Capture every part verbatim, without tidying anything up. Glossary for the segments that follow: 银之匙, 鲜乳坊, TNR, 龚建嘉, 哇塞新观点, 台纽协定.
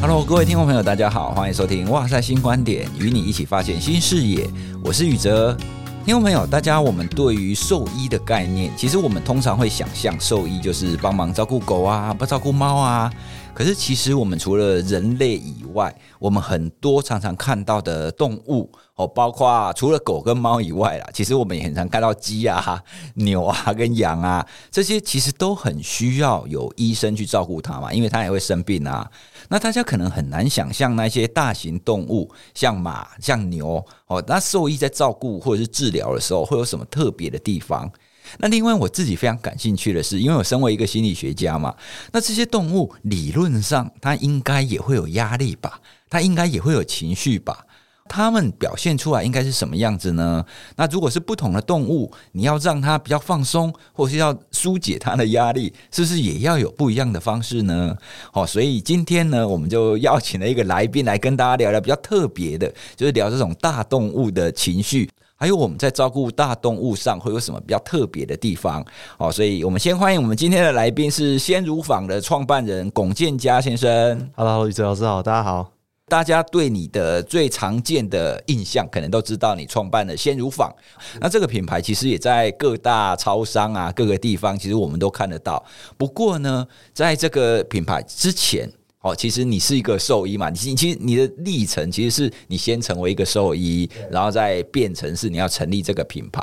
Hello， 各位听众朋友，大家好，欢迎收听《哇塞新观点》，与你一起发现新视野。我是宇哲。听众朋友，大家，我们对于兽医的概念，其实我们通常会想象兽医就是帮忙照顾狗啊，不照顾猫啊。可是其实我们除了人类以外，我们很多常常看到的动物，包括除了狗跟猫以外啦，其实我们也很常看到鸡啊、牛啊跟羊啊，这些其实都很需要有医生去照顾它嘛，因为它也会生病啊。那大家可能很难想象那些大型动物，像马、像牛，那兽医在照顾或者是治疗的时候会有什么特别的地方？那另外我自己非常感兴趣的是，因为我身为一个心理学家嘛，那这些动物理论上它应该也会有压力吧，它应该也会有情绪吧，它们表现出来应该是什么样子呢？那如果是不同的动物，你要让它比较放松，或是要疏解它的压力，是不是也要有不一样的方式呢？哦，所以今天呢，我们就邀请了一个来宾来跟大家聊聊比较特别的，就是聊这种大动物的情绪，还有我们在照顾大动物上会有什么比较特别的地方。好，所以我们先欢迎我们今天的来宾是鲜乳坊的创办人龚建嘉先生。Hello， 宇哲老师好，大家好。大家对你的最常见的印象可能都知道你创办了鲜乳坊，那这个品牌其实也在各大超商啊各个地方其实我们都看得到。不过呢，在这个品牌之前哦，其实你是一个兽医嘛，其实你的历程其实是你先成为一个兽医，然后再变成是你要成立这个品牌。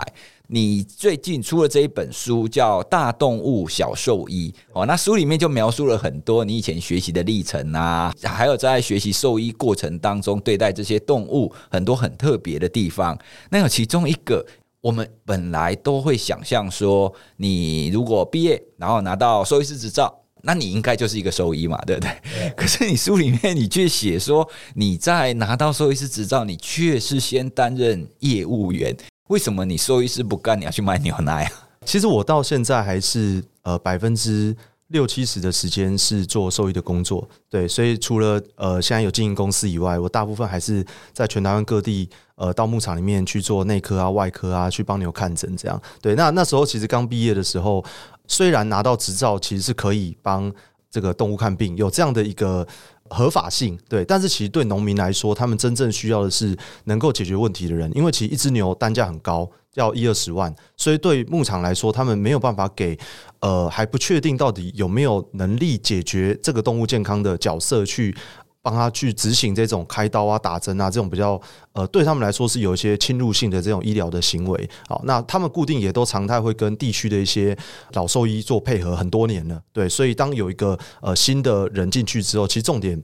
你最近出了这一本书叫《大动物小兽医》哦，那书里面就描述了很多你以前学习的历程啊，还有在学习兽医过程当中对待这些动物很多很特别的地方。那有其中一个，我们本来都会想象说，你如果毕业然后拿到兽医师执照，那你应该就是一个兽医嘛，对不对？可是你书里面你却写说，你在拿到兽医师执照，你却是先担任业务员。为什么你兽医师不干，你要去卖牛奶啊？其实我到现在还是呃百分之六七十的时间是做兽医的工作，对，所以除了呃现在有经营公司以外，我大部分还是在全台湾各地呃到牧场里面去做内科啊、外科啊，去帮牛看诊这样。对，那那时候其实刚毕业的时候。虽然拿到执照其实是可以帮这个动物看病，有这样的一个合法性，对，但是其实对农民来说，他们真正需要的是能够解决问题的人，因为其实一只牛单价很高，要一二十万，所以对牧场来说，他们没有办法给呃还不确定到底有没有能力解决这个动物健康的角色去帮他去执行这种开刀啊、打针啊这种比较呃对他们来说是有一些侵入性的这种医疗的行为。好，那他们固定也都常态会跟地区的一些老兽医做配合很多年了，对，所以当有一个呃新的人进去之后，其实重点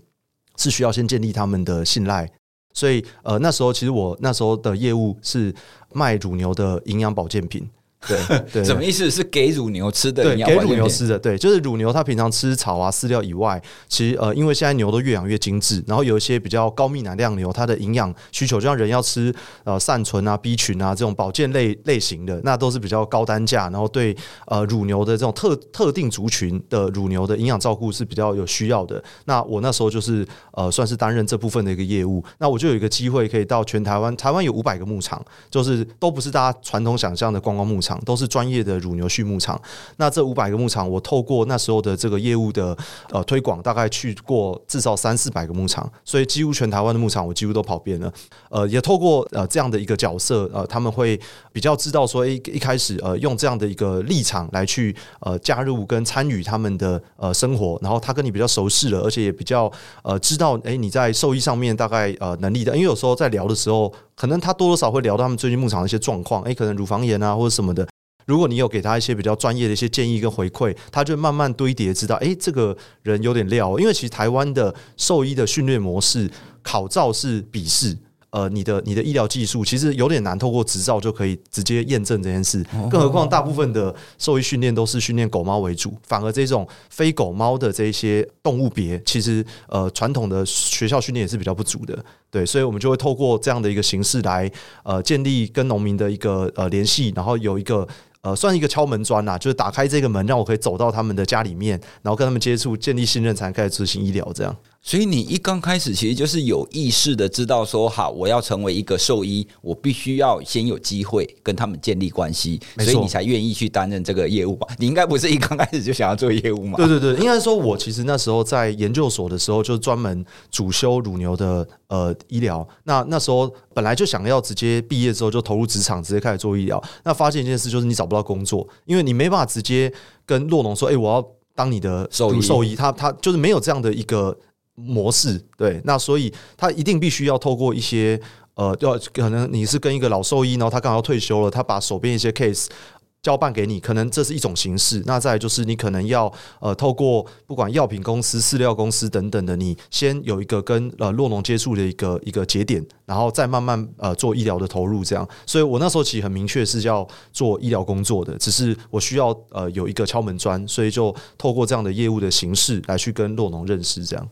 是需要先建立他们的信赖。所以呃那时候其实我那时候的业务是卖乳牛的营养保健品。对， 对，什么意思？是给乳牛吃的？对，给乳牛吃的，对，就是乳牛它平常吃草啊、饲料以外，其实呃，因为现在牛都越养越精致，然后有一些比较高泌奶量牛，它的营养需求就像人要吃呃善存啊、B 群啊这种保健类类型的，那都是比较高单价，然后对呃乳牛的这种特特定族群的乳牛的营养照顾是比较有需要的。那我那时候就是呃算是担任这部分的一个业务，那我就有一个机会可以到全台湾，台湾有五百个牧场，就是都不是大家传统想象的观光牧场。场，都是专业的乳牛畜牧场。那这五百个牧场，我透过那时候的这个业务的、呃、推广，大概去过至少三四百个牧场，所以几乎全台湾的牧场我几乎都跑遍了。呃，也透过、呃、这样的一个角色，呃，他们会比较知道说，一开始呃用这样的一个立场来去呃加入跟参与他们的呃生活，然后他跟你比较熟悉了，而且也比较呃知道，哎、欸，你在兽医上面大概呃能力的，因为有时候在聊的时候，可能他多多少少会聊到他们最近牧场的一些状况，哎、欸，可能乳房炎啊或者什么的。如果你有给他一些比较专业的一些建议跟回馈，他就慢慢堆叠，知道哎、欸，这个人有点料、哦。因为其实台湾的兽医的训练模式，考照是笔试。呃，你的你的医疗技术其实有点难透过执照就可以直接验证这件事，更何况大部分的兽医训练都是训练狗猫为主，反而这种非狗猫的这些动物别，其实呃传统的学校训练也是比较不足的，对，所以我们就会透过这样的一个形式来呃建立跟农民的一个呃联系，然后有一个。呃，算一个敲门砖啦，就是打开这个门，让我可以走到他们的家里面，然后跟他们接触，建立信任，才能开始执行医疗这样。所以你一刚开始，其实就是有意识的知道说，好，我要成为一个兽医，我必须要先有机会跟他们建立关系，所以你才愿意去担任这个业务吧？你应该不是一刚开始就想要做业务嘛？对对对，应该说，我其实那时候在研究所的时候，就专门主修乳牛的呃医疗。那那时候本来就想要直接毕业之后就投入职场，直接开始做医疗。那发现一件事就是，你找不到工作，因为你没办法直接跟酪农说：“哎、欸，我要当你的兽医。獸醫”他他就是没有这样的一个模式，对。那所以他一定必须要透过一些呃，可能你是跟一个老兽医，然后他刚好退休了，他把手边一些 case。交办给你，可能这是一种形式。那再来就是你可能要呃，透过不管药品公司、饲料公司等等的，你先有一个跟呃酪农接触的一个一个节点，然后再慢慢呃做医疗的投入这样。所以我那时候其实很明确是要做医疗工作的，只是我需要呃有一个敲门砖，所以就透过这样的业务的形式来去跟酪农认识这样。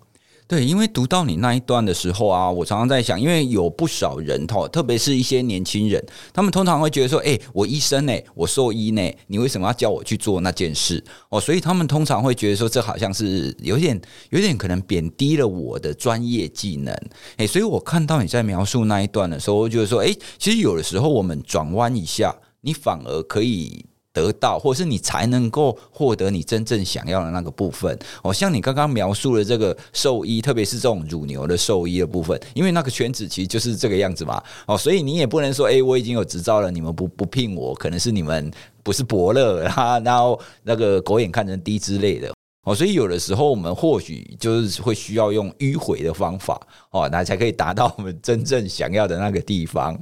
对，因为读到你那一段的时候啊，我常常在想，因为有不少人特别是一些年轻人，他们通常会觉得说，欸，我医生呢，我兽医呢，你为什么要叫我去做那件事？哦，所以他们通常会觉得说，这好像是有点有点可能贬低了我的专业技能。欸，所以我看到你在描述那一段的时候，我觉得说，欸，其实有的时候我们转弯一下，你反而可以得到，或是你才能够获得你真正想要的那个部分。哦，像你刚刚描述的这个兽医，特别是这种乳牛的兽医的部分，因为那个圈子其实就是这个样子嘛。哦，所以你也不能说，欸，我已经有执照了，你们不不聘我，可能是你们不是伯乐，啊，然后那个狗眼看人低之类的。哦，所以有的时候我们或许就是会需要用迂回的方法，哦，那才可以达到我们真正想要的那个地方。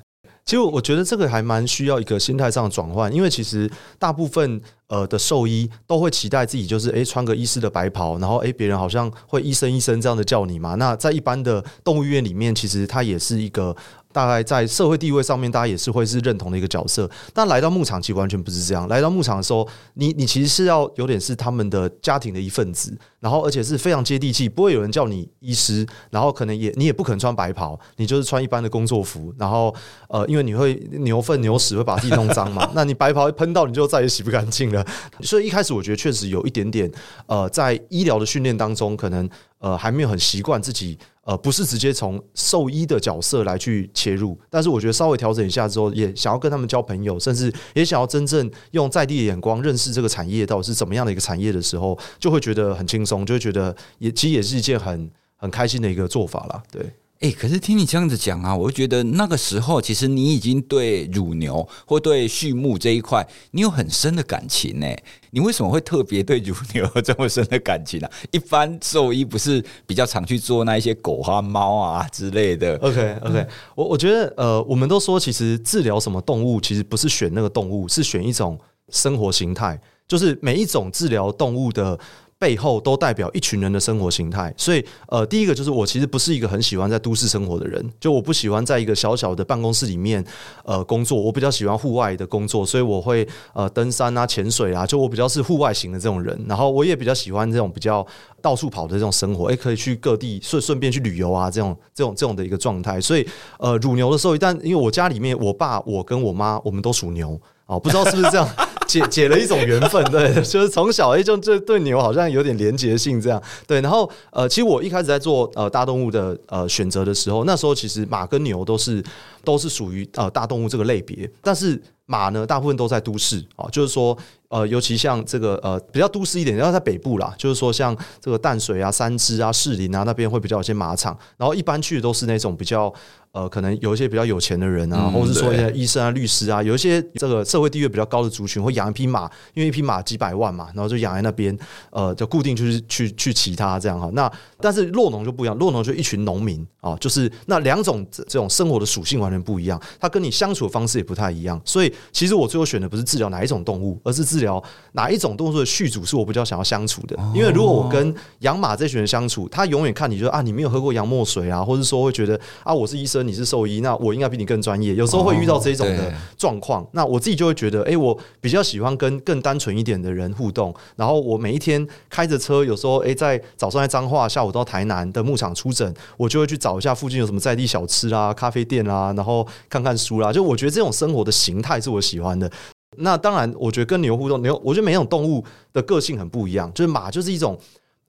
其实我觉得这个还蛮需要一个心态上的转换，因为其实大部分呃的兽医都会期待自己就是哎穿个医师的白袍，然后哎别人好像会医生医生这样的叫你嘛。那在一般的动物医院里面，其实它也是一个大概在社会地位上面，大家也是会是认同的一个角色。但来到牧场其实完全不是这样，来到牧场的时候，你你其实是要有点是他们的家庭的一份子，然后而且是非常接地气，不会有人叫你医师，然后可能也你也不可能穿白袍，你就是穿一般的工作服，然后呃，因为你会牛粪牛屎会把地弄脏嘛，那你白袍喷到你就再也洗不干净了。所以一开始我觉得确实有一点点呃，在医疗的训练当中，可能呃还没有很习惯自己呃不是直接从兽医的角色来去切入，但是我觉得稍微调整一下之后，也想要跟他们交朋友，甚至也想要真正用在地的眼光认识这个产业到底是怎么样的一个产业的时候，就会觉得很轻松。就会觉得也其实也是一件很很开心的一个做法啦，对。欸，可是听你这样子讲啊，我就觉得那个时候其实你已经对乳牛或对畜牧这一块你有很深的感情欸，你为什么会特别对乳牛这么深的感情啊？一般兽医不是比较常去做那一些狗啊猫啊之类的。 OK OK， 我我觉得呃，我们都说其实治疗什么动物其实不是选那个动物，是选一种生活形态，就是每一种治疗动物的背后都代表一群人的生活形态。所以呃，第一个就是我其实不是一个很喜欢在都市生活的人，就我不喜欢在一个小小的办公室里面呃工作，我比较喜欢户外的工作，所以我会呃登山啊潜水啊，就我比较是户外型的这种人，然后我也比较喜欢这种比较到处跑的这种生活，欸，可以去各地顺顺便去旅游啊，这种这种这种的一个状态。所以呃乳牛的时候，但因为我家里面我爸我跟我妈我们都属牛哦，不知道是不是这样解解了一种缘分，对，就是从小哎，就就对牛好像有点连结性这样，对。然后呃，其实我一开始在做呃大动物的呃选择的时候，那时候其实马跟牛都是都是属于呃大动物这个类别，但是马呢大部分都在都市、哦、就是说呃，尤其像这个呃比较都市一点，然后在北部啦，就是说像这个淡水啊、三芝啊、士林啊那边会比较有些马场，然后一般去的都是那种比较呃，可能有一些比较有钱的人啊，嗯、或者是说一些医生啊、律师啊，有一些这个社会地位比较高的族群会养一匹马，因为一匹马几百万嘛，然后就养在那边，呃，就固定去去去骑它这样哈。那但是落农就不一样，落农就一群农民啊，就是那两种这种生活的属性完全不一样，它跟你相处的方式也不太一样。所以其实我最后选的不是治疗哪一种动物，而是治疗哪一种动物的续主是我比较想要相处的。哦、因为如果我跟养马这群人相处，他永远看你就啊，你没有喝过羊墨水啊，或者说会觉得啊，我是医生。你是兽医，那我应该比你更专业，有时候会遇到这种的状况、哦、那我自己就会觉得、欸、我比较喜欢跟更单纯一点的人互动，然后我每一天开着车，有时候、欸、在早上在彰化，下午到台南的牧场出诊，我就会去找一下附近有什么在地小吃啦、咖啡店啦，然后看看书啦，就我觉得这种生活的形态是我喜欢的。那当然我觉得跟牛互动，牛我觉得每种动物的个性很不一样，就是马就是一种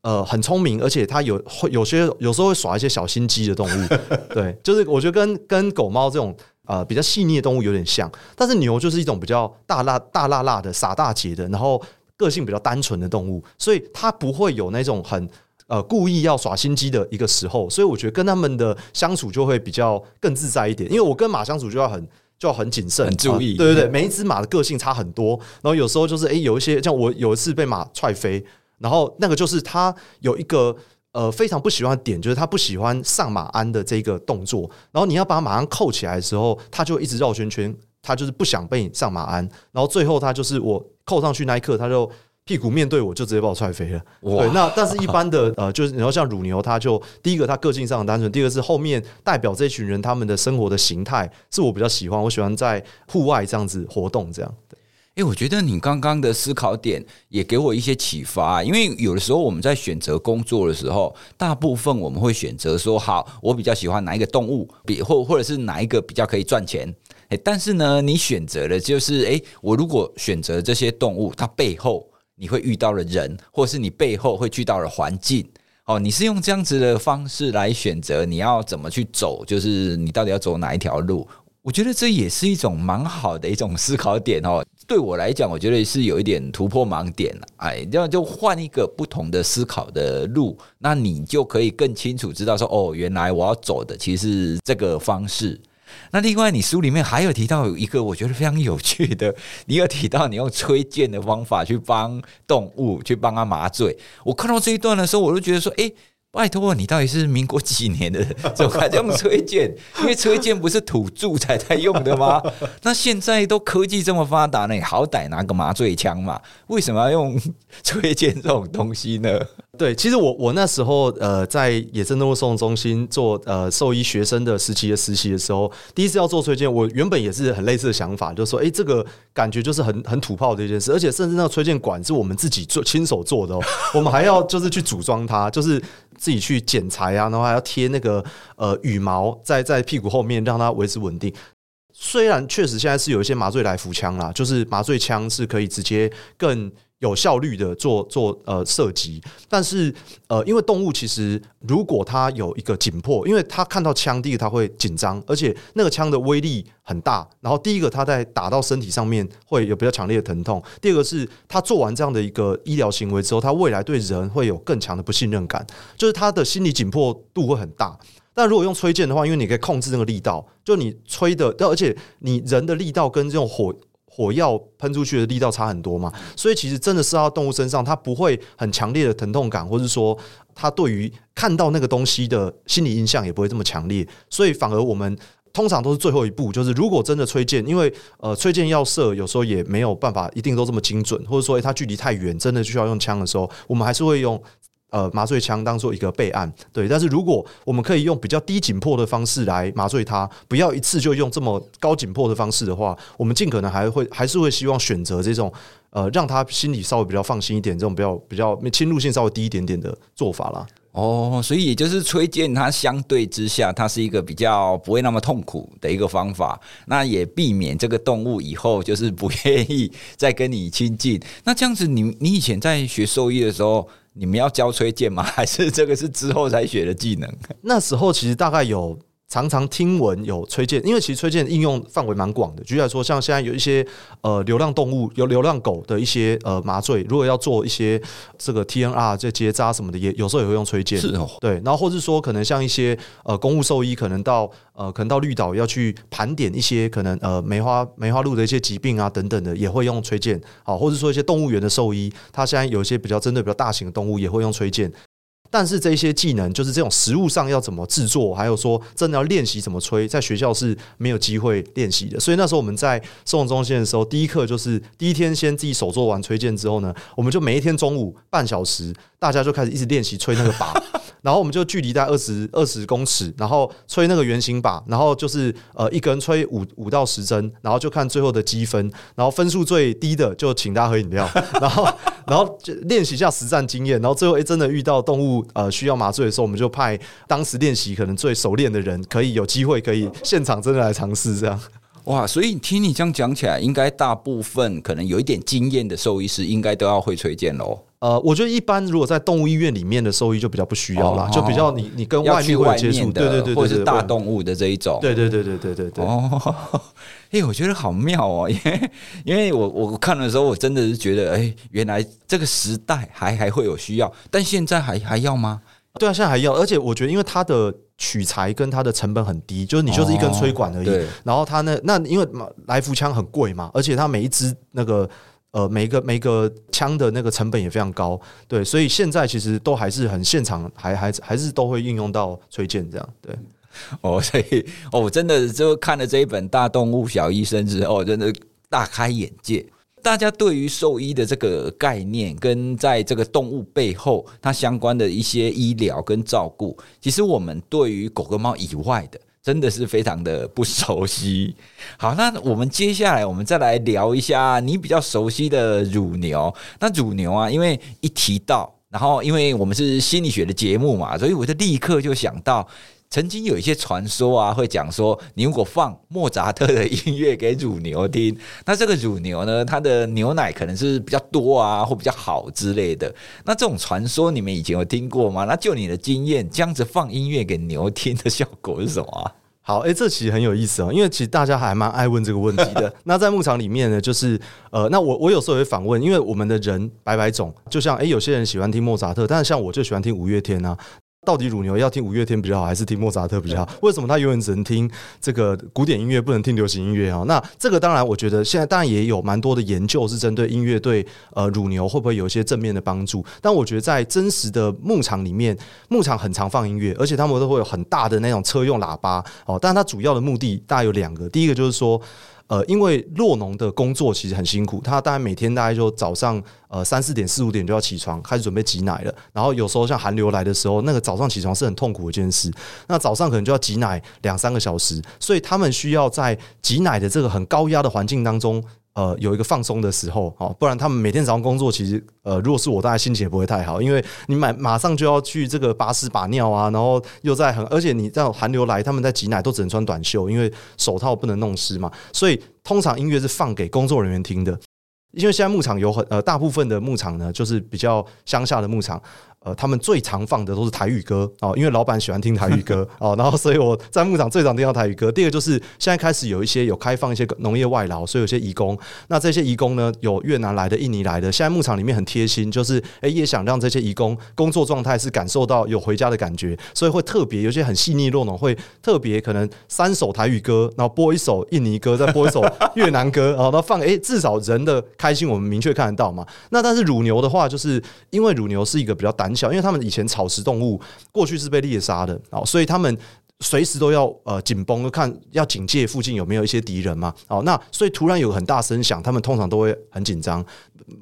呃，很聪明，而且它有有些有时候会耍一些小心机的动物，对，就是我觉得跟跟狗猫这种呃比较细腻的动物有点像，但是牛就是一种比较大辣大辣辣的傻大姐的，然后个性比较单纯的动物，所以它不会有那种很呃故意要耍心机的一个时候，所以我觉得跟他们的相处就会比较更自在一点，因为我跟马相处就要很。就很谨慎，很注意、啊，对对对，每一只马的个性差很多，然后有时候就是哎、欸，有一些像我有一次被马踹飞，然后那个就是他有一个呃非常不喜欢的点，就是他不喜欢上马鞍的这个动作，然后你要把马鞍扣起来的时候，他就一直绕圈圈，他就是不想被你上马鞍，然后最后他就是我扣上去那一刻，他就。屁股面对我就直接把我踹飞了。对，那但是一般的呃，就是然后像乳牛，它就第一个它个性上很单纯，第二个是后面代表这群人他们的生活的形态是我比较喜欢，我喜欢在户外这样子活动这样。欸、我觉得你刚刚的思考点也给我一些启发、啊、因为有的时候我们在选择工作的时候，大部分我们会选择说好我比较喜欢哪一个动物，或者是哪一个比较可以赚钱、欸、但是呢你选择的就是、欸、我如果选择这些动物，它背后你会遇到的人，或是你背后会去到的环境、哦、你是用这样子的方式来选择你要怎么去走，就是你到底要走哪一条路。我觉得这也是一种蛮好的一种思考点、哦、对我来讲我觉得是有一点突破盲点，哎，就换一个不同的思考的路，那你就可以更清楚知道说哦，原来我要走的其实是这个方式。那另外你书里面还有提到有一个我觉得非常有趣的，你有提到你用吹箭的方法去帮动物去帮它麻醉。我看到这一段的时候我就觉得说哎、欸，拜托你到底是民国几年的怎么还在用吹箭，因为吹箭不是土著才在用的吗？那现在都科技这么发达呢，好歹拿个麻醉枪嘛，为什么要用吹箭这种东西呢？对，其实 我, 我那时候、呃、在野生动物收容中心做呃兽医学生的时期的实习的时候，第一次要做吹箭，我原本也是很类似的想法，就是说，哎，这个感觉就是很很土炮的一件事，而且甚至那个吹箭管是我们自己做亲手做的、哦，我们还要就是去组装它，就是自己去剪裁啊，然后还要贴那个呃羽毛在在屁股后面让它维持稳定。虽然确实现在是有一些麻醉来福枪啦，就是麻醉枪是可以直接更有效率的做做呃射击，但是呃，因为动物其实如果它有一个紧迫，因为它看到枪，第一个它会紧张，而且那个枪的威力很大，然后第一个它在打到身体上面会有比较强烈的疼痛，第二个是它做完这样的一个医疗行为之后，它未来对人会有更强的不信任感，就是它的心理紧迫度会很大。但如果用吹箭的话，因为你可以控制那个力道，就你吹的，而且你人的力道跟这种火火药喷出去的力道差很多嘛，所以其实真的射到动物身上，它不会很强烈的疼痛感，或是说它对于看到那个东西的心理印象也不会这么强烈，所以反而我们通常都是最后一步，就是如果真的吹箭，因为呃吹箭要射有时候也没有办法一定都这么精准，或者说、欸、它距离太远，真的需要用枪的时候，我们还是会用呃麻醉枪当做一个备案，对。但是如果我们可以用比较低紧迫的方式来麻醉它，不要一次就用这么高紧迫的方式的话，我们尽可能还会还是会希望选择这种呃让它心里稍微比较放心一点，这种比较比较侵入性稍微低一点点的做法啦。哦，所以也就是吹箭，它相对之下，它是一个比较不会那么痛苦的一个方法，那也避免这个动物以后就是不愿意再跟你亲近。那这样子你，你你以前在学兽医的时候，你们要教吹箭吗？还是这个是之后才学的技能？那时候其实大概有常常听闻有推荐，因为其实推荐应用范围蛮广的。举例来说，像现在有一些呃流浪动物、有流浪狗的一些呃麻醉，如果要做一些这个 T N R 这结扎什么的，也有时候也会用推荐。是哦，对。然后或是说，可能像一些呃公务兽医，可能到呃可能到绿岛要去盘点一些可能呃梅花梅花鹿的一些疾病啊等等的，也会用推荐。好，或者说一些动物园的兽医，他现在有一些比较针对比较大型的动物，也会用推荐。但是这些技能，就是这种实物上要怎么制作，还有说真的要练习怎么吹，在学校是没有机会练习的。所以那时候我们在收容中心的时候，第一课就是第一天先自己手做完吹剑之后呢，我们就每一天中午半小时，大家就开始一直练习吹那个靶。然后我们就距离大概二十公尺，然后吹那个圆形靶，然后就是呃一个人吹五到十针，然后就看最后的积分，然后分数最低的就请大家喝饮料，然后然后练习一下实战经验，然后最后、欸、真的遇到动物呃需要麻醉的时候，我们就派当时练习可能最熟练的人，可以有机会可以现场真的来尝试这样。哇，所以听你这样讲起来，应该大部分可能有一点经验的兽医师，应该都要会吹剑喽。呃，我觉得一般如果在动物医院里面的兽医就比较不需要啦，哦、就比较你你跟外面会有接触，对对 对, 對，或者是大动物的这一种，对对对对对 对, 對。哦，哎、欸，我觉得好妙哦，因为因为我我看的时候，我真的是觉得，哎、欸，原来这个时代还还会有需要，但现在还还要吗？对啊，现在还要，而且我觉得因为它的取材跟它的成本很低，就是你就是一根吹管而已，哦、然后它那那因为来福枪很贵嘛，而且它每一支那个。呃，每一个每一个枪的那个成本也非常高，对，所以现在其实都还是很现场，还还还是都会运用到吹剑这样，对。哦，所以哦，我真的就看了这一本《大动物小医生》之后，真的大开眼界。大家对于兽医的这个概念，跟在这个动物背后它相关的一些医疗跟照顾，其实我们对于狗跟猫以外的，真的是非常的不熟悉。好，那我们接下来我们再来聊一下你比较熟悉的乳牛。那乳牛啊，因为一提到，然后因为我们是心理学的节目嘛，所以我就立刻就想到，曾经有一些传说啊，会讲说，你如果放莫扎特的音乐给乳牛听，那这个乳牛呢，它的牛奶可能是比较多啊，或比较好之类的。那这种传说你们以前有听过吗？那就你的经验，这样子放音乐给牛听的效果是什么啊？好，哎、欸，这其实很有意思哦，因为其实大家还蛮爱问这个问题的。那在牧场里面呢，就是呃，那我我有时候也会反问，因为我们的人百百种，就像哎、欸，有些人喜欢听莫扎特，但是像我就喜欢听五月天啊。到底乳牛要听五月天比较好，还是听莫扎特比较好？为什么他永远只能听这个古典音乐，不能听流行音乐啊？那这个当然，我觉得现在当然也有蛮多的研究是针对音乐对呃乳牛会不会有一些正面的帮助。但我觉得在真实的牧场里面，牧场很常放音乐，而且他们都会有很大的那种车用喇叭哦。但它主要的目的大概有两个，第一个就是说。呃，因为酪农的工作其实很辛苦，他大概每天大概就早上呃三四点四五点就要起床开始准备挤奶了，然后有时候像寒流来的时候，那个早上起床是很痛苦的一件事，那早上可能就要挤奶两三个小时，所以他们需要在挤奶的这个很高压的环境当中呃，有一个放松的时候，不然他们每天早上工作，其实呃，如果是我，大概心情也不会太好，因为你马马上就要去这个把屎把尿啊，然后又在很，而且你这样寒流来，他们在挤奶都只能穿短袖，因为手套不能弄湿嘛，所以通常音乐是放给工作人员听的。因为现在牧场有很呃，大部分的牧场呢，就是比较乡下的牧场。呃，他们最常放的都是台语歌哦，因为老板喜欢听台语歌哦，然后所以我在牧场最常听到台语歌。第二个就是现在开始有一些有开放一些农业外劳，所以有些移工，那这些移工呢，有越南来的、印尼来的。现在牧场里面很贴心，就是哎、欸、也想让这些移工工作状态是感受到有回家的感觉，所以会特别有些很细腻酪农会特别可能三首台语歌，然后播一首印尼歌，再播一首越南歌，然后放哎、欸、至少人的开心我们明确看得到嘛。那但是乳牛的话，就是因为乳牛是一个比较胆。因为他们以前草食动物过去是被猎杀的，所以他们随时都要呃紧绷，看要警戒附近有没有一些敌人嘛。哦，那所以突然有很大声响，他们通常都会很紧张。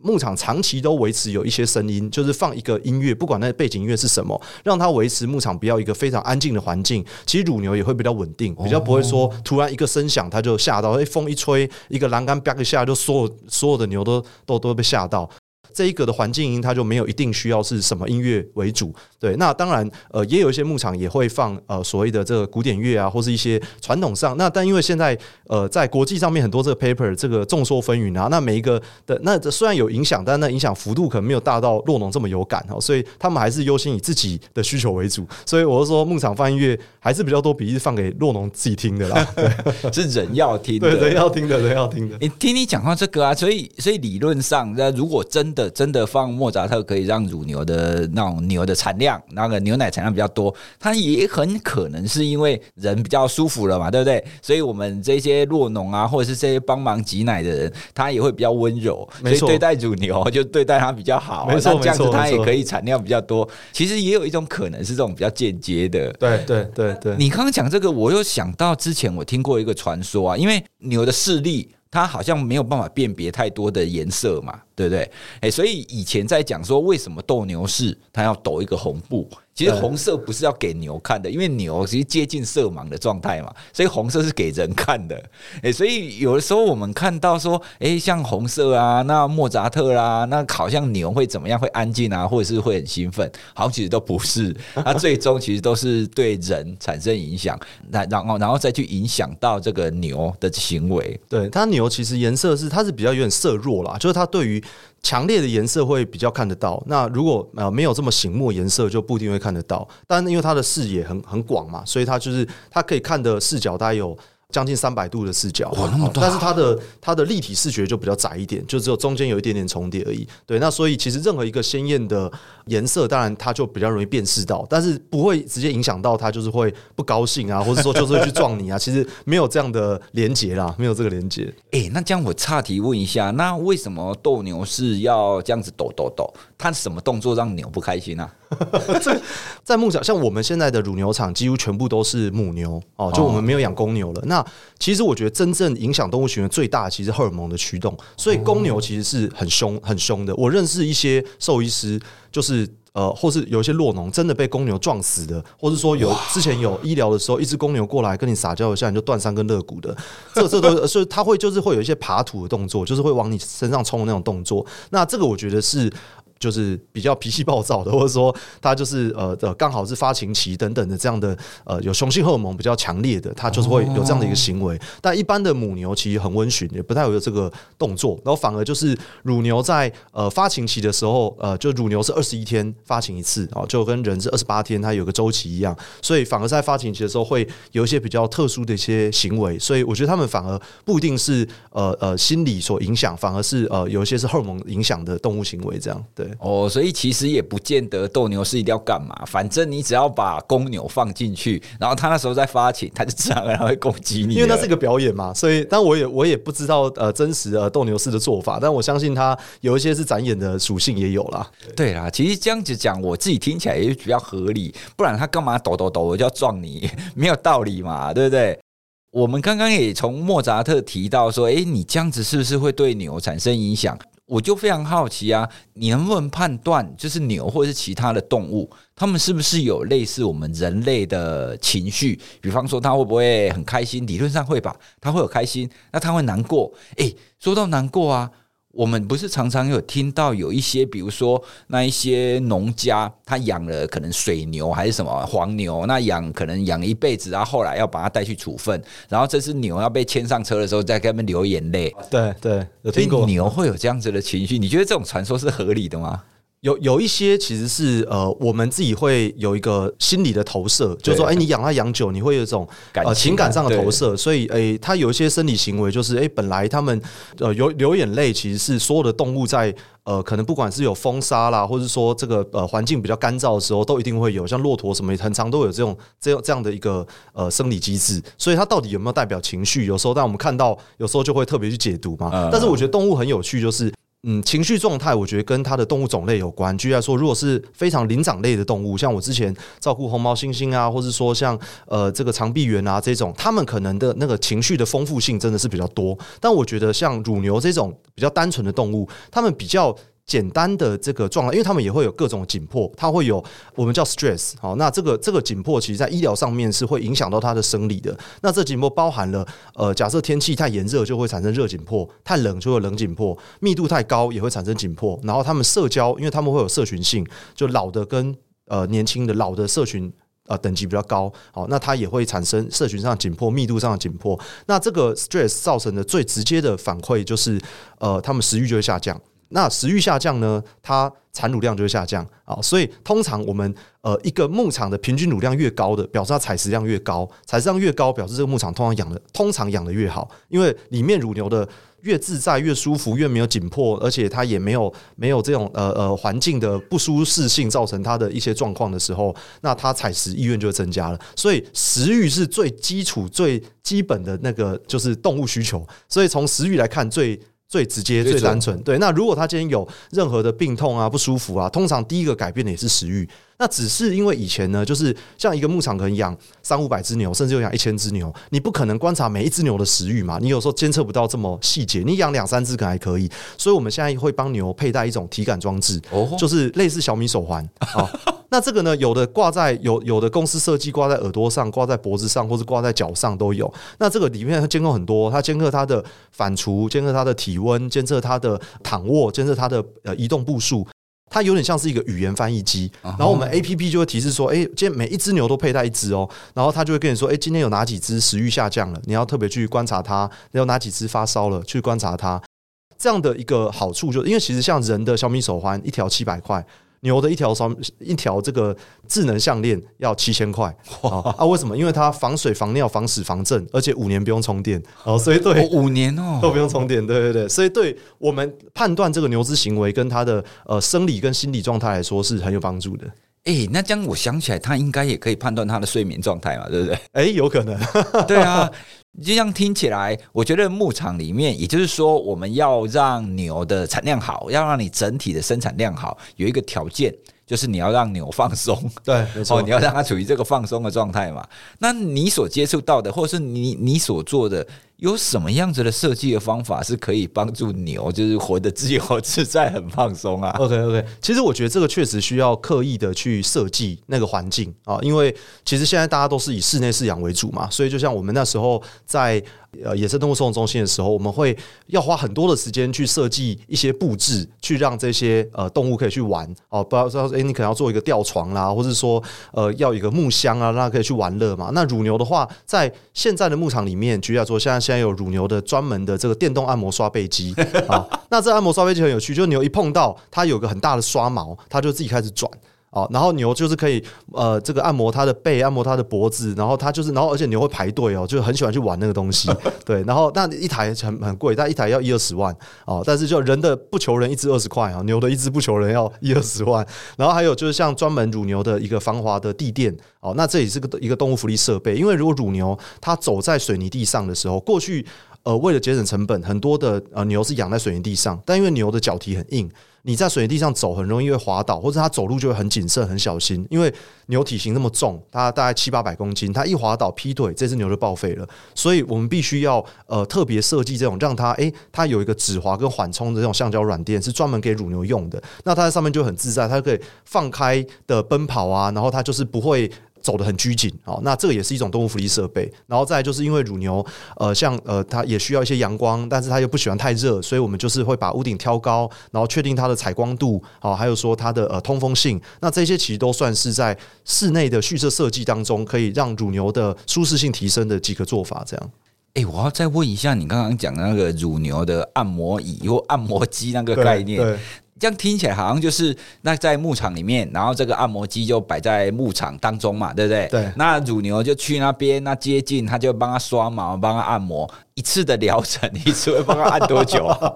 牧场长期都维持有一些声音，就是放一个音乐，不管那背景音乐是什么，让它维持牧场不要一个非常安静的环境。其实乳牛也会比较稳定，比较不会说突然一个声响它就吓到，哎，风一吹，一个栏杆啪一下，就所有所有的牛都都都被吓到。这一个的环境音它就没有一定需要是什么音乐为主。对，那当然呃也有一些牧场也会放呃所谓的这个古典乐啊，或是一些传统上，那但因为现在呃在国际上面很多这个 paper 这个众说纷纭啊，那每一个的那虽然有影响，但那影响幅度可能没有大到酪农这么有感，所以他们还是优先以自己的需求为主，所以我就说牧场放音乐还是比较多比例放给酪农自己听的啦，对是人要听的，对人要听的人要听的、欸、听你讲到这个啊，所以所以理论上如果真的真的放莫扎特可以让乳牛的那种牛的产量那个牛奶产量比较多，它也很可能是因为人比较舒服了嘛，对不对？所以我们这些酪农啊或者是这些帮忙挤奶的人他也会比较温柔，所以对待乳牛就对待它比较好，那这样子它也可以产量比较多，其实也有一种可能是这种比较间接的。对对对对，你刚刚讲这个我又想到之前我听过一个传说啊，因为牛的视力它好像没有办法辨别太多的颜色嘛，对不对、欸、所以以前在讲说为什么斗牛士它要抖一个红布，其实红色不是要给牛看的，因为牛其实接近色盲的状态嘛，所以红色是给人看的、欸、所以有的时候我们看到说、欸、像红色啊那莫扎特啊那好像牛会怎么样会安静啊或者是会很兴奋，好像其实都不是，那最终其实都是对人产生影响，然后然后再去影响到这个牛的行为。对，它牛其实颜色是它是比较有点色弱啦，就是它对于强烈的颜色会比较看得到，那如果没有这么醒目颜色就不一定会看得到，但因为它的视野很很广嘛，所以它就是它可以看的视角大概有将近三百度的视角，哇那么大，但是它的它的立体视觉就比较窄一点，就只有中间有一点点重叠而已。对，那所以其实任何一个鲜艳的颜色，当然它就比较容易辨识到，但是不会直接影响到它，就是会不高兴啊，或者说就是会去撞你啊。其实没有这样的连结啦，没有这个连结。哎、欸，那这样我岔题问一下，那为什么斗牛士要这样子抖抖抖？他什么动作让牛不开心啊？在牧场，像我们现在的乳牛场几乎全部都是母牛、哦、就我们没有养公牛了。那其实我觉得真正影响动物行为最大的其实荷尔蒙的驱动，所以公牛其实是很凶很凶的。我认识一些兽医师，就是呃，或是有一些酪农真的被公牛撞死的，或是说有之前有医疗的时候，一只公牛过来跟你撒娇一下，你就断三根肋骨的，这这都所以它会就是会有一些爬土的动作，就是会往你身上冲的那种动作。那这个我觉得是。就是比较脾气暴躁的，或者说他就是呃刚好是发情期等等的这样的呃有雄性荷尔蒙比较强烈的，他就是会有这样的一个行为。但一般的母牛其实很温驯，也不太有这个动作。然后反而就是乳牛在呃发情期的时候，呃就乳牛是二十一天发情一次啊，就跟人是二十八天，它有个周期一样，所以反而在发情期的时候会有一些比较特殊的一些行为。所以我觉得他们反而不一定是呃呃心理所影响，反而是呃有一些是荷尔蒙影响的动物行为这样。对。哦，所以其实也不见得斗牛士一定要干嘛，反正你只要把公牛放进去，然后他那时候在发情，他就自然而然会攻击你，因为那是一个表演嘛。所以，但我也我也不知道呃真实呃斗牛士的做法，但我相信他有一些是展演的属性也有啦。对啦，其实这样子讲，我自己听起来也比较合理，不然他干嘛抖抖抖我就要撞你，没有道理嘛，对不对？我们刚刚也从莫扎特提到说，哎，你这样子是不是会对牛产生影响？我就非常好奇啊，你能不能判断就是牛或是其他的动物他们是不是有类似我们人类的情绪，比方说他会不会很开心，理论上会吧，他会有开心，那他会难过。哎，说到难过啊，我们不是常常有听到有一些比如说那一些农家他养了可能水牛还是什么黄牛，那养可能养一辈子，然后后来要把它带去处分，然后这只牛要被牵上车的时候再给他们流眼泪。对对，有听过。所以牛会有这样子的情绪，你觉得这种传说是合理的吗？有有一些其实是呃，我们自己会有一个心理的投射，就是说，哎、欸，你养它养久，你会有一种感情、啊呃、情感上的投射，所以，哎、欸，它有一些生理行为，就是，哎、欸，本来他们呃流流眼泪，其实是所有的动物在。呃，可能不管是有风沙啦，或者说这个呃环境比较干燥的时候，都一定会有，像骆驼什么，很常都有这种这样这样的一个呃生理机制。所以它到底有没有代表情绪？有时候，但我们看到，有时候就会特别去解读嘛。嗯、但是我觉得动物很有趣，就是嗯，情绪状态，我觉得跟它的动物种类有关。举例来说，如果是非常灵长类的动物，像我之前照顾红毛猩猩啊，或者说像呃这个长臂猿啊这种，它们可能的那个情绪的丰富性真的是比较多。但我觉得像乳牛这种比较单纯的动物，它们比较简单的这个状态，因为他们也会有各种紧迫，他会有我们叫 stress， 好，那这个这个紧迫其实在医疗上面是会影响到他的生理的。那这紧迫包含了呃，假设天气太炎热就会产生热紧迫，太冷就会有冷紧迫，密度太高也会产生紧迫。然后他们社交，因为他们会有社群性，就老的跟呃年轻的，老的社群呃，等级比较高，好，那它也会产生社群上紧迫、密度上的紧迫。那这个 stress 造成的最直接的反馈就是，呃，他们食欲就会下降。那食欲下降呢，它产乳量就会下降，好，所以通常我们呃一个牧场的平均乳量越高的，表示它采食量越高，采食量越高表示这个牧场通常养的通常养的越好，因为里面乳牛的越自在、越舒服、越没有紧迫，而且它也没有没有这种呃呃环境的不舒适性造成它的一些状况的时候，那它采食意愿就增加了。所以食欲是最基础、最基本的那个就是动物需求，所以从食欲来看最。最直接最单纯，对。那如果他今天有任何的病痛啊、不舒服啊，通常第一个改变的也是食欲。那只是因为以前呢，就是像一个牧场可能养三五百只牛，甚至有养一千只牛，你不可能观察每一只牛的食欲嘛，你有时候监测不到这么细节。你养两三只可能还可以，所以我们现在会帮牛佩戴一种体感装置，哦、就是类似小米手环啊。那这个呢，有的挂在有有的公司设计挂在耳朵上、挂在脖子上，或是挂在脚上都有。那这个里面它监控很多，它监测它的反刍、监测它的体温、监测它的躺卧、监测它的呃移动步数。它有点像是一个语言翻译机，然后我们 A P P 就会提示说，哎、欸，今天每一只牛都佩戴一只哦，然后它就会跟你说，哎、欸，今天有哪几只食欲下降了，你要特别去观察它；有哪几只发烧了，去观察它。这样的一个好处就是，因为其实像人的小米手环一条七百块。牛的一条一条这个智能项链要七千块啊？为什么？因为它防水、防尿、防屎、防震，而且五年不用充电哦，所以对、哦、五年哦都不用充电，对对对，所以对我们判断这个牛只行为跟它的呃生理跟心理状态来说是很有帮助的。哎、欸，那这样我想起来，它应该也可以判断它的睡眠状态嘛，对不对？哎、欸，有可能，对啊。就这样听起来，我觉得牧场里面，也就是说，我们要让牛的产量好，要让你整体的生产量好，有一个条件就是你要让牛放松，对，没错、哦，你要让它处于这个放松的状态嘛。那你所接触到的，或是你你所做的，有什么样子的设计的方法是可以帮助牛就是活得自由自在、很放松啊 ？OK OK， 其实我觉得这个确实需要刻意的去设计那个环境啊，因为其实现在大家都是以室内饲养为主嘛，所以就像我们那时候在呃野生动物收容中心的时候，我们会要花很多的时间去设计一些布置，去让这些呃动物可以去玩哦、啊，不要说哎、欸、你可能要做一个吊床啦，或是说呃要有一个木箱啊，让它可以去玩乐嘛。那乳牛的话，在现在的牧场里面，举例来说，现在。现在有乳牛的专门的这个电动按摩刷背机，那这按摩刷背机很有趣，就是牛一碰到它有个很大的刷毛，它就自己开始转。哦、然后牛就是可以呃，这个按摩它的背，按摩它的脖子，然后它就是，然后而且牛会排队哦，就很喜欢去玩那个东西，对。然后那一台很很贵，但一台要一二十万哦，但是就人的不求人一只二十块啊、哦，牛的一只不求人要一二十万。然后还有就是像专门乳牛的一个防滑的地垫哦，那这也是个一个动物福利设备，因为如果乳牛它走在水泥地上的时候，过去呃为了节省成本，很多的呃牛是养在水泥地上，但因为牛的脚蹄很硬。你在水泥地上走很容易会滑倒，或者它走路就会很谨慎很小心，因为牛体型那么重，它大概七八百公斤，它一滑倒劈腿，这只牛就报废了。所以我们必须要呃特别设计这种让它哎、欸，它有一个止滑跟缓冲的这种橡胶软垫，是专门给乳牛用的。那它在上面就很自在，它可以放开的奔跑啊，然后它就是不会。走得很拘谨，那这个也是一种动物福利设备。然后再来就是因为乳牛，呃，像呃，它也需要一些阳光，但是它又不喜欢太热，所以我们就是会把屋顶挑高，然后确定它的采光度，好，还有说它的呃通风性。那这些其实都算是在室内的畜舍设计当中，可以让乳牛的舒适性提升的几个做法。这样，哎、欸，我要再问一下，你刚刚讲那个乳牛的按摩椅或按摩机那个概念。對對，这样听起来好像就是那在牧场里面，然后这个按摩机就摆在牧场当中嘛，对不对？对。那乳牛就去那边，那接近他就帮他刷毛，帮他按摩。一次的疗程，一次会帮他按多久啊？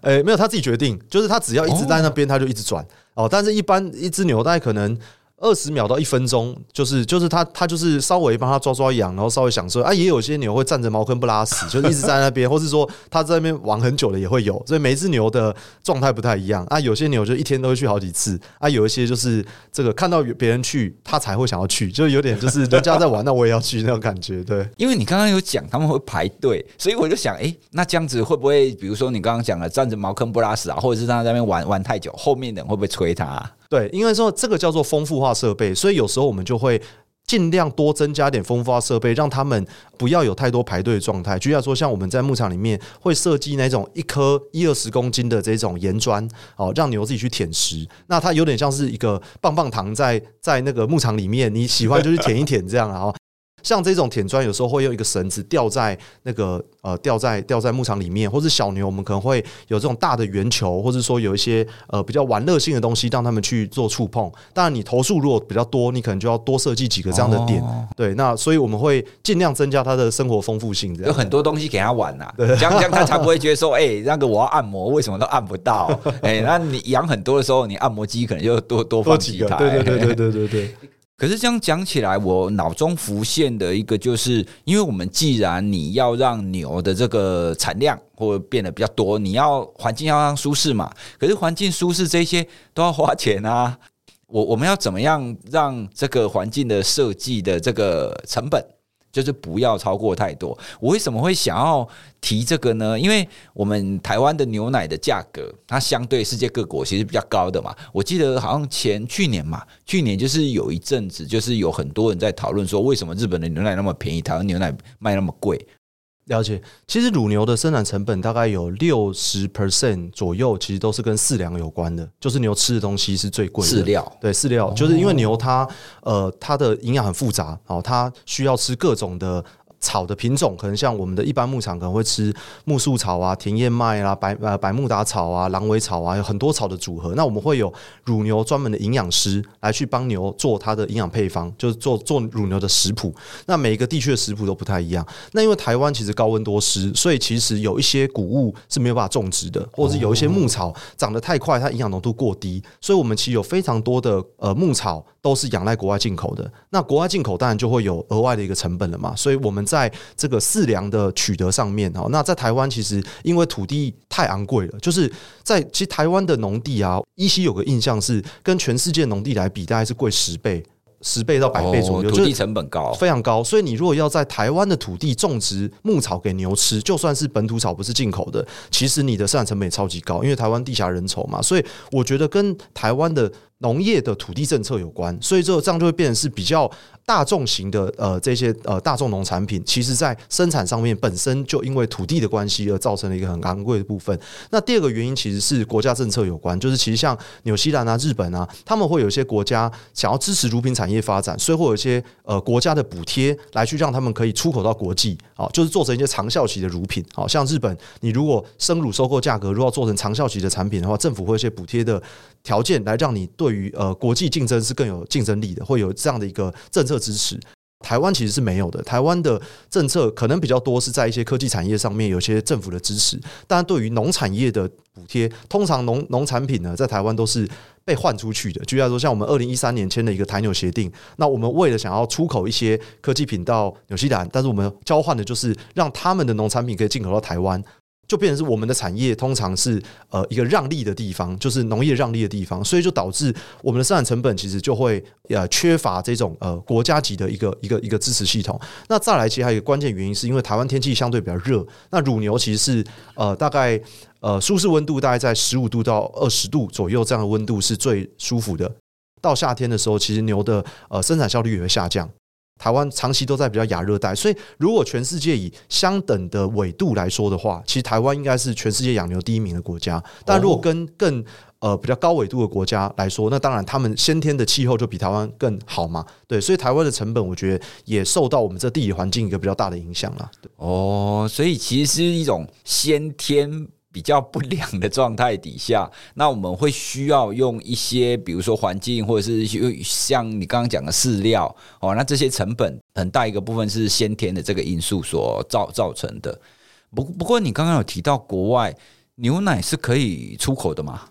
哎、欸，没有，他自己决定，就是他只要一直在那边，他就一直转哦。但是，一般一只牛大概可能。二十秒到一分钟，就是就是他他就是稍微帮他抓抓痒，然后稍微享受啊。也有些牛会站着茅坑不拉屎，就是一直在那边，或是说他在那边玩很久的也会有。所以每一只牛的状态不太一样啊。有些牛就一天都会去好几次啊，有一些就是这个看到别人去，他才会想要去，就有点就是人家在玩，那我也要去那种感觉。对，因为你刚刚有讲他们会排队，所以我就想，哎、欸，那这样子会不会，比如说你刚刚讲了站着茅坑不拉屎啊，或者是他在那边玩玩太久，后面的人会不会催他、啊？对，因为说这个叫做丰富化设备，所以有时候我们就会尽量多增加点丰富化设备，让他们不要有太多排队的状态。举例来说，像我们在牧场里面会设计那种一颗一二十公斤的这种盐砖、哦、让牛自己去舔食。那它有点像是一个棒棒糖在在那个牧场里面，你喜欢就去舔一舔这样。然后像这种舔砖有时候会用一个绳子吊在那个呃吊在吊在牧场里面，或是小牛我们可能会有这种大的圆球，或是说有一些呃比较玩乐性的东西让他们去做触碰。当然你投诉如果比较多，你可能就要多设计几个这样的点、哦、对。那所以我们会尽量增加他的生活丰富性，有很多东西给他玩啊，这样这样他才不会觉得说哎、欸、那个我要按摩为什么都按不到哎、欸、那你养很多的时候你按摩机可能就多多放几台，对对对对对对对可是这样讲起来，我脑中浮现的一个就是，因为我们既然你要让牛的这个产量或变得比较多，你要环境要让舒适嘛，可是环境舒适这些都要花钱啊。我我们要怎么样让这个环境的设计的这个成本，就是不要超过太多？我为什么会想要提这个呢？因为我们台湾的牛奶的价格，它相对世界各国其实比较高的嘛。我记得好像前去年嘛，去年就是有一阵子，就是有很多人在讨论说，为什么日本的牛奶那么便宜，台湾牛奶卖那么贵？了解，其实乳牛的生产成本大概有 百分之六十 左右，其实都是跟饲粮有关的，就是牛吃的东西是最贵的。饲料，对，饲料，就是因为牛它呃它的营养很复杂，它需要吃各种的草的品种，可能像我们的一般牧场可能会吃木树草啊、田燕麦啊、白呃白木达草啊、狼尾草啊，有很多草的组合。那我们会有乳牛专门的营养师来去帮牛做它的营养配方，就是做做乳牛的食谱。那每一个地区的食谱都不太一样。那因为台湾其实高温多湿，所以其实有一些谷物是没有办法种植的，或者是有一些牧草长得太快，它营养浓度过低，所以我们其实有非常多的呃牧草都是仰赖国外进口的。那国外进口当然就会有额外的一个成本了嘛，所以我们在这个饲粮的取得上面，那在台湾其实因为土地太昂贵了，就是在其实台湾的农地啊，依稀有个印象是跟全世界农地来比，大概是贵十倍。十倍到百倍左右，土地成本高，非常高。所以你如果要在台湾的土地种植牧草给牛吃，就算是本土草不是进口的，其实你的生产成本也超级高，因为台湾地狭人稠嘛。所以我觉得跟台湾的农业的土地政策有关，所以这样就会变成是比较大众型的呃这些呃大众农产品，其实在生产上面本身就因为土地的关系而造成了一个很昂贵的部分。那第二个原因其实是国家政策有关，就是其实像纽西兰啊、日本啊，他们会有一些国家想要支持乳品产业发展，所以会有一些呃国家的补贴来去让他们可以出口到国际，哦、就是做成一些长效期的乳品。哦、像日本，你如果生乳收购价格如果要做成长效期的产品的话，政府会有一些补贴的条件来让你对于呃国际竞争是更有竞争力的，会有这样的一个政策支持。台湾其实是没有的，台湾的政策可能比较多是在一些科技产业上面有些政府的支持，但对于农产业的补贴，通常农农产品呢在台湾都是被换出去的。举例来说，像我们二零一三年签了一个台纽协定，那我们为了想要出口一些科技品到纽西兰，但是我们交换的就是让他们的农产品可以进口到台湾。就变成是我们的产业通常是呃一个让利的地方，就是农业让利的地方，所以就导致我们的生产成本其实就会呃缺乏这种呃国家级的一个一个一个支持系统。那再来，其实还有一个关键原因是因为台湾天气相对比较热，那乳牛其实是呃大概呃舒适温度大概在十五度到二十度左右，这样的温度是最舒服的。到夏天的时候，其实牛的呃生产效率也会下降。台湾长期都在比较亚热带，所以如果全世界以相等的纬度来说的话，其实台湾应该是全世界养牛第一名的国家。但如果跟更呃比较高纬度的国家来说，那当然他们先天的气候就比台湾更好嘛，对，所以台湾的成本我觉得也受到我们这地理环境一个比较大的影响啦。哦，所以其实是一种先天比较不良的状态底下，那我们会需要用一些比如说环境或者是像你刚刚讲的饲料，哦，那这些成本很大一个部分是先天的这个因素所 造, 造成的。不不过你刚刚有提到国外牛奶是可以出口的吗？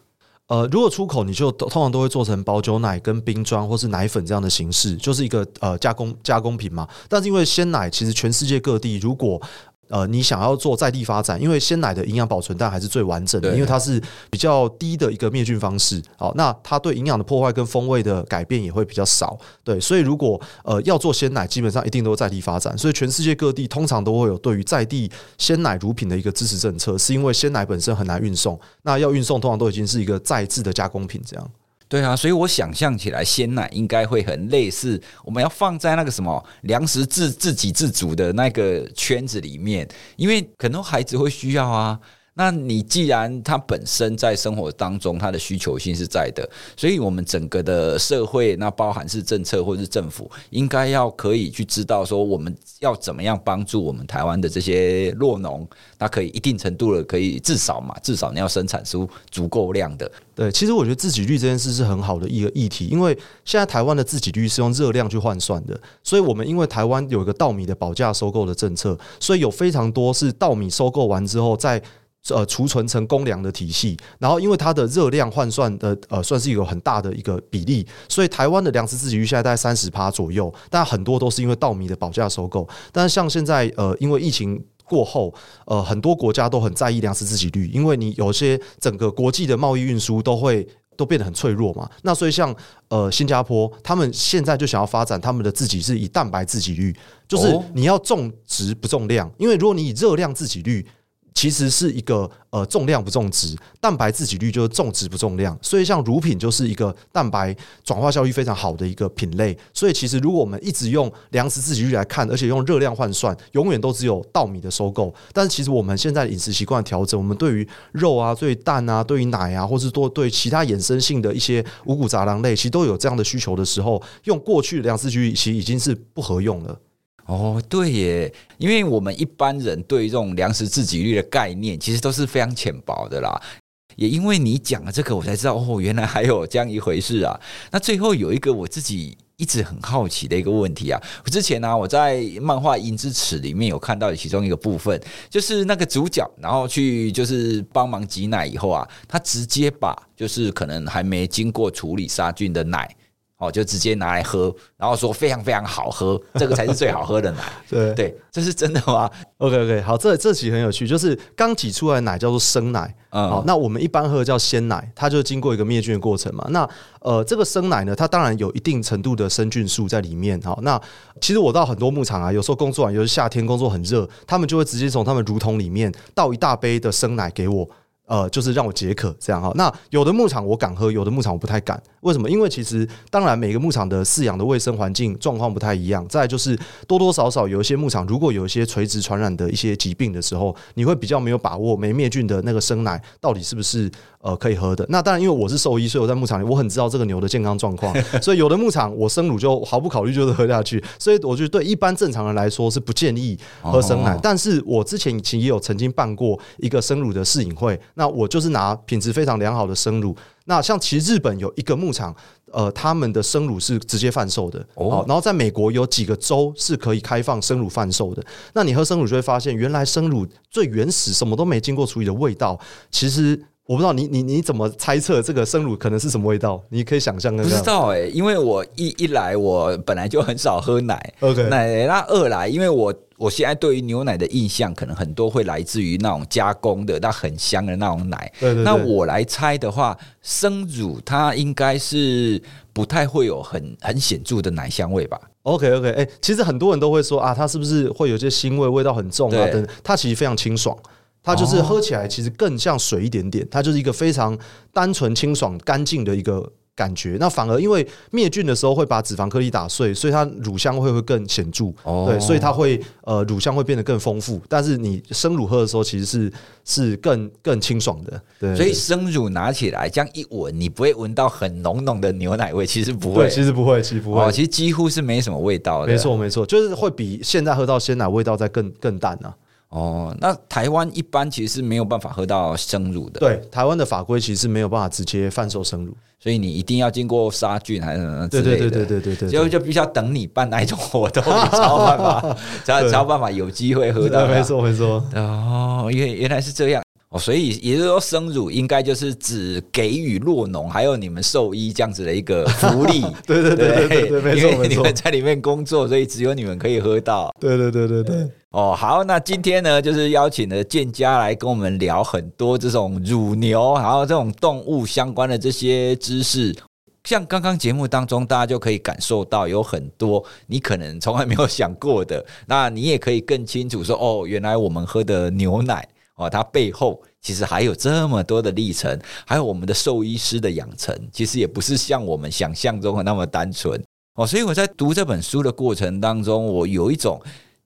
呃，如果出口你就通常都会做成保久奶跟冰砖或是奶粉这样的形式，就是一个呃加工加工品嘛。但是因为鲜奶其实全世界各地，如果呃你想要做在地发展，因为鲜奶的营养保存蛋还是最完整的，因为它是比较低的一个灭菌方式。好，那它对营养的破坏跟风味的改变也会比较少。对，所以如果呃要做鲜奶，基本上一定都在地发展。所以全世界各地通常都会有对于在地鲜奶乳品的一个支持政策，是因为鲜奶本身很难运送，那要运送通常都已经是一个在再制的加工品这样。对啊，所以我想象起来鲜奶应该会很类似我们要放在那个什么粮食 自, 自给自足的那个圈子里面，因为可能孩子会需要啊，那你既然它本身在生活当中它的需求性是在的，所以我们整个的社会那包含是政策或是政府应该要可以去知道说我们要怎么样帮助我们台湾的这些弱农，那可以一定程度的可以至少嘛至少你要生产出足够量的。对，其实我觉得自给率这件事是很好的一个议题，因为现在台湾的自给率是用热量去换算的，所以我们因为台湾有一个稻米的保价收购的政策，所以有非常多是稻米收购完之后在呃，储存成公粮的体系，然后因为它的热量换算的呃，算是一个很大的一个比例，所以台湾的粮食自给率现在大概 百分之三十 左右，但很多都是因为稻米的保价收购。但是像现在呃，因为疫情过后，呃，很多国家都很在意粮食自给率，因为你有些整个国际的贸易运输都会都变得很脆弱嘛，那所以像呃新加坡，他们现在就想要发展他们的自己是以蛋白自给率，就是你要种植不重量，因为如果你以热量自给率。其实是一个呃重量不重质，蛋白自给率就是重质不重量，所以像乳品就是一个蛋白转化效率非常好的一个品类，所以其实如果我们一直用粮食自给率来看，而且用热量换算，永远都只有稻米的收购，但是其实我们现在饮食习惯调整，我们对于肉啊、对于蛋啊、对于奶啊，或是多对其他衍生性的一些五谷杂粮类，其实都有这样的需求的时候，用过去的粮食自给率其实已经是不合用了。哦，对耶，因为我们一般人对这种粮食自给率的概念其实都是非常浅薄的啦，也因为你讲了这个我才知道哦，原来还有这样一回事啊。那最后有一个我自己一直很好奇的一个问题啊，我之前啊我在漫画《银之匙》里面有看到其中一个部分，就是那个主角然后去就是帮忙挤奶以后啊，他直接把就是可能还没经过处理杀菌的奶哦，就直接拿来喝，然后说非常非常好喝，这个才是最好喝的奶。对, 对，这是真的吗 ？OK OK， 好，这这期很有趣，就是刚挤出来的奶叫做生奶，嗯、好，那我们一般喝叫鲜奶，它就经过一个灭菌的过程嘛。那呃，这个生奶呢，它当然有一定程度的生菌素在里面。好，那其实我到很多牧场啊，有时候工作完，尤其夏天工作很热，他们就会直接从他们乳桶里面倒一大杯的生奶给我。呃，就是让我解渴这样哈。那有的牧场我敢喝，有的牧场我不太敢。为什么？因为其实当然每个牧场的饲养的卫生环境状况不太一样。再来就是多多少少有一些牧场，如果有一些垂直传染的一些疾病的时候，你会比较没有把握没灭菌的那个生奶到底是不是呃可以喝的。那当然因为我是兽医，所以我在牧场里我很知道这个牛的健康状况，所以有的牧场我生乳就毫不考虑就是喝下去。所以我觉得对一般正常人来说是不建议喝生奶。哦哦哦，但是我之前也有曾经办过一个生乳的试饮会。那我就是拿品质非常良好的生乳，那像其实日本有一个牧场，呃，他们的生乳是直接贩售的，哦，然后在美国有几个州是可以开放生乳贩售的。那你喝生乳就会发现，原来生乳最原始什么都没经过处理的味道，其实我不知道你你你怎么猜测这个生乳可能是什么味道？你可以想象。不知道哎、欸，因为我一一来我本来就很少喝奶， okay. 奶那二来因为我。我现在对于牛奶的印象可能很多会来自于那种加工的那很香的那种奶，对对对，那我来猜的话，生乳它应该是不太会有很很显著的奶香味吧。 OK OK、欸、其实很多人都会说啊，它是不是会有些腥味，味道很重啊等等，它其实非常清爽，它就是喝起来其实更像水一点点，它就是一个非常单纯清爽干净的一个感觉。那反而因为灭菌的时候会把脂肪颗粒打碎，所以它乳香味会更显著、哦、对，所以它会呃乳香会变得更丰富，但是你生乳喝的时候其实是是更更清爽的。对，所以生乳拿起来这样一闻，你不会闻到很浓浓的牛奶味，其实不会，其实不会，其实不会、哦、其实几乎是没什么味道的。没错没错，就是会比现在喝到鲜奶味道再更更淡啊。哦，那台湾一般其实是没有办法喝到生乳的。对，台湾的法规其实没有办法直接贩售生乳，所以你一定要经过杀菌还是什么之类的。对对对对对对对，就就必须要等你办那一种活动，你才有办法，才有办法有机会喝到。没错没错。哦，原原来是这样。哦，所以也就是说生乳应该就是只给予酪农还有你们兽医这样子的一个福利对对对对 对, 對, 對，因为你们在里面工作，所以只有你们可以喝到。对对对对 对, 對哦，好，那今天呢就是邀请了建嘉来跟我们聊很多这种乳牛然后这种动物相关的这些知识，像刚刚节目当中大家就可以感受到有很多你可能从来没有想过的，那你也可以更清楚说哦，原来我们喝的牛奶哦，它背后其实还有这么多的历程，还有我们的兽医师的养成其实也不是像我们想象中的那么单纯哦，所以我在读这本书的过程当中，我有一种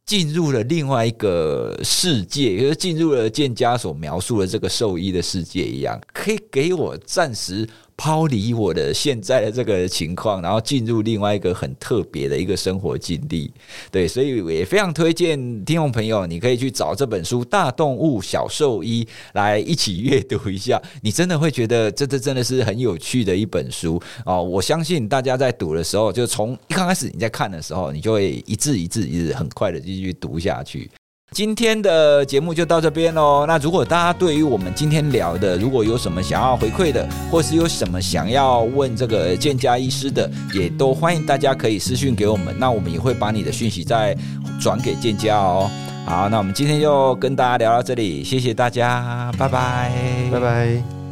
进入了另外一个世界，就是进入了建嘉所描述的这个兽医的世界一样，可以给我暂时抛离我的现在的这个情况，然后进入另外一个很特别的一个生活经历。对，所以我也非常推荐听众朋友你可以去找这本书《大动物小兽医》来一起阅读一下，你真的会觉得这这真的是很有趣的一本书、哦、我相信大家在读的时候，就从一刚开始你在看的时候，你就会一字一字一字很快的继续读下去。今天的节目就到这边咯，那如果大家对于我们今天聊的如果有什么想要回馈的，或是有什么想要问这个建嘉医师的，也都欢迎大家可以私讯给我们，那我们也会把你的讯息再转给建嘉哦。好，那我们今天就跟大家聊到这里，谢谢大家，拜拜拜拜。